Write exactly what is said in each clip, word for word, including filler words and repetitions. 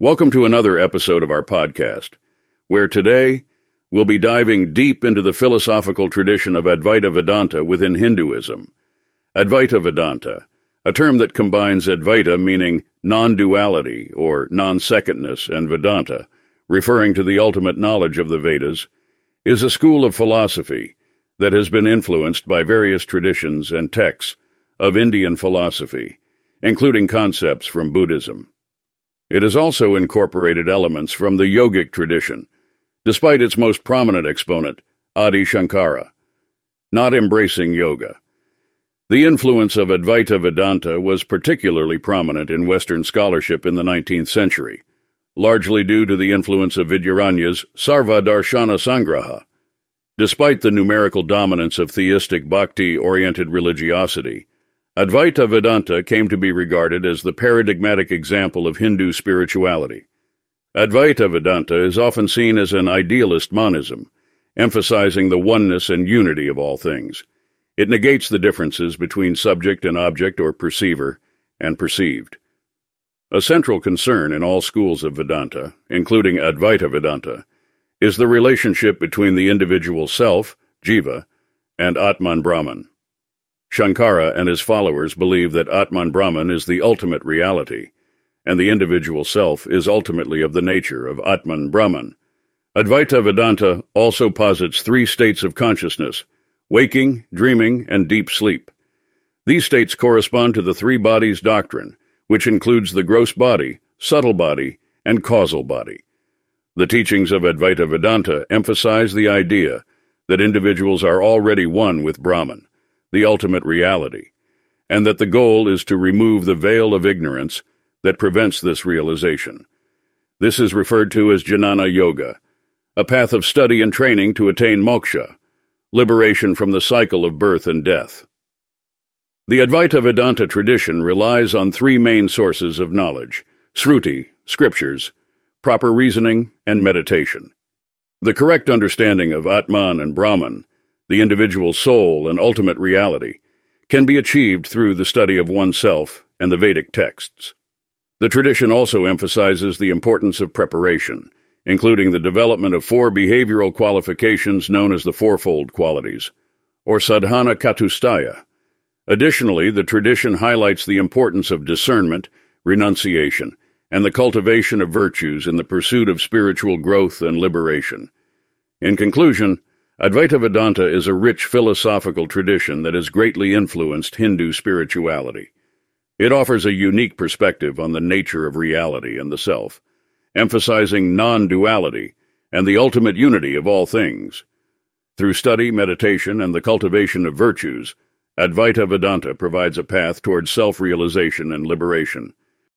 Welcome to another episode of our podcast, where today we'll be diving deep into the philosophical tradition of Advaita Vedanta within Hinduism. Advaita Vedanta, a term that combines Advaita, meaning non-duality or non-secondness, and Vedanta, referring to the ultimate knowledge of the Vedas, is a school of philosophy that has been influenced by various traditions and texts of Indian philosophy, including concepts from Buddhism. It has also incorporated elements from the yogic tradition, despite its most prominent exponent, Adi Shankara, not embracing yoga. The influence of Advaita Vedanta was particularly prominent in Western scholarship in the nineteenth century, largely due to the influence of Vidyaranya's Sarva Darshana Sangraha. Despite the numerical dominance of theistic bhakti-oriented religiosity, Advaita Vedanta came to be regarded as the paradigmatic example of Hindu spirituality. Advaita Vedanta is often seen as an idealist monism, emphasizing the oneness and unity of all things. It negates the differences between subject and object or perceiver and perceived. A central concern in all schools of Vedanta, including Advaita Vedanta, is the relationship between the individual self, Jiva, and Atman Brahman. Shankara and his followers believe that Atman Brahman is the ultimate reality, and the individual self is ultimately of the nature of Atman Brahman. Advaita Vedanta also posits three states of consciousness: waking, dreaming, and deep sleep. These states correspond to the three bodies doctrine, which includes the gross body, subtle body, and causal body. The teachings of Advaita Vedanta emphasize the idea that individuals are already one with Brahman, the ultimate reality, and that the goal is to remove the veil of ignorance that prevents this realization. This is referred to as Jnana Yoga, a path of study and training to attain moksha, liberation from the cycle of birth and death. The Advaita Vedanta tradition relies on three main sources of knowledge: sruti, scriptures, proper reasoning, and meditation. The correct understanding of Atman and Brahman, the individual soul and ultimate reality, can be achieved through the study of oneself and the Vedic texts. The tradition also emphasizes the importance of preparation, including the development of four behavioral qualifications known as the Fourfold Qualities, or sadhana-katustaya. Additionally, the tradition highlights the importance of discernment, renunciation, and the cultivation of virtues in the pursuit of spiritual growth and liberation. In conclusion, Advaita Vedanta is a rich philosophical tradition that has greatly influenced Hindu spirituality. It offers a unique perspective on the nature of reality and the self, emphasizing non-duality and the ultimate unity of all things. Through study, meditation, and the cultivation of virtues, Advaita Vedanta provides a path towards self-realization and liberation.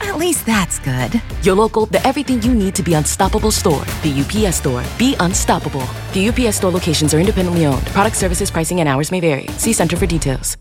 At least that's good. Your local, the everything you need to be unstoppable store. The U P S Store. Be unstoppable. The U P S Store locations are independently owned. Product, services, pricing, and hours may vary. See Center for details.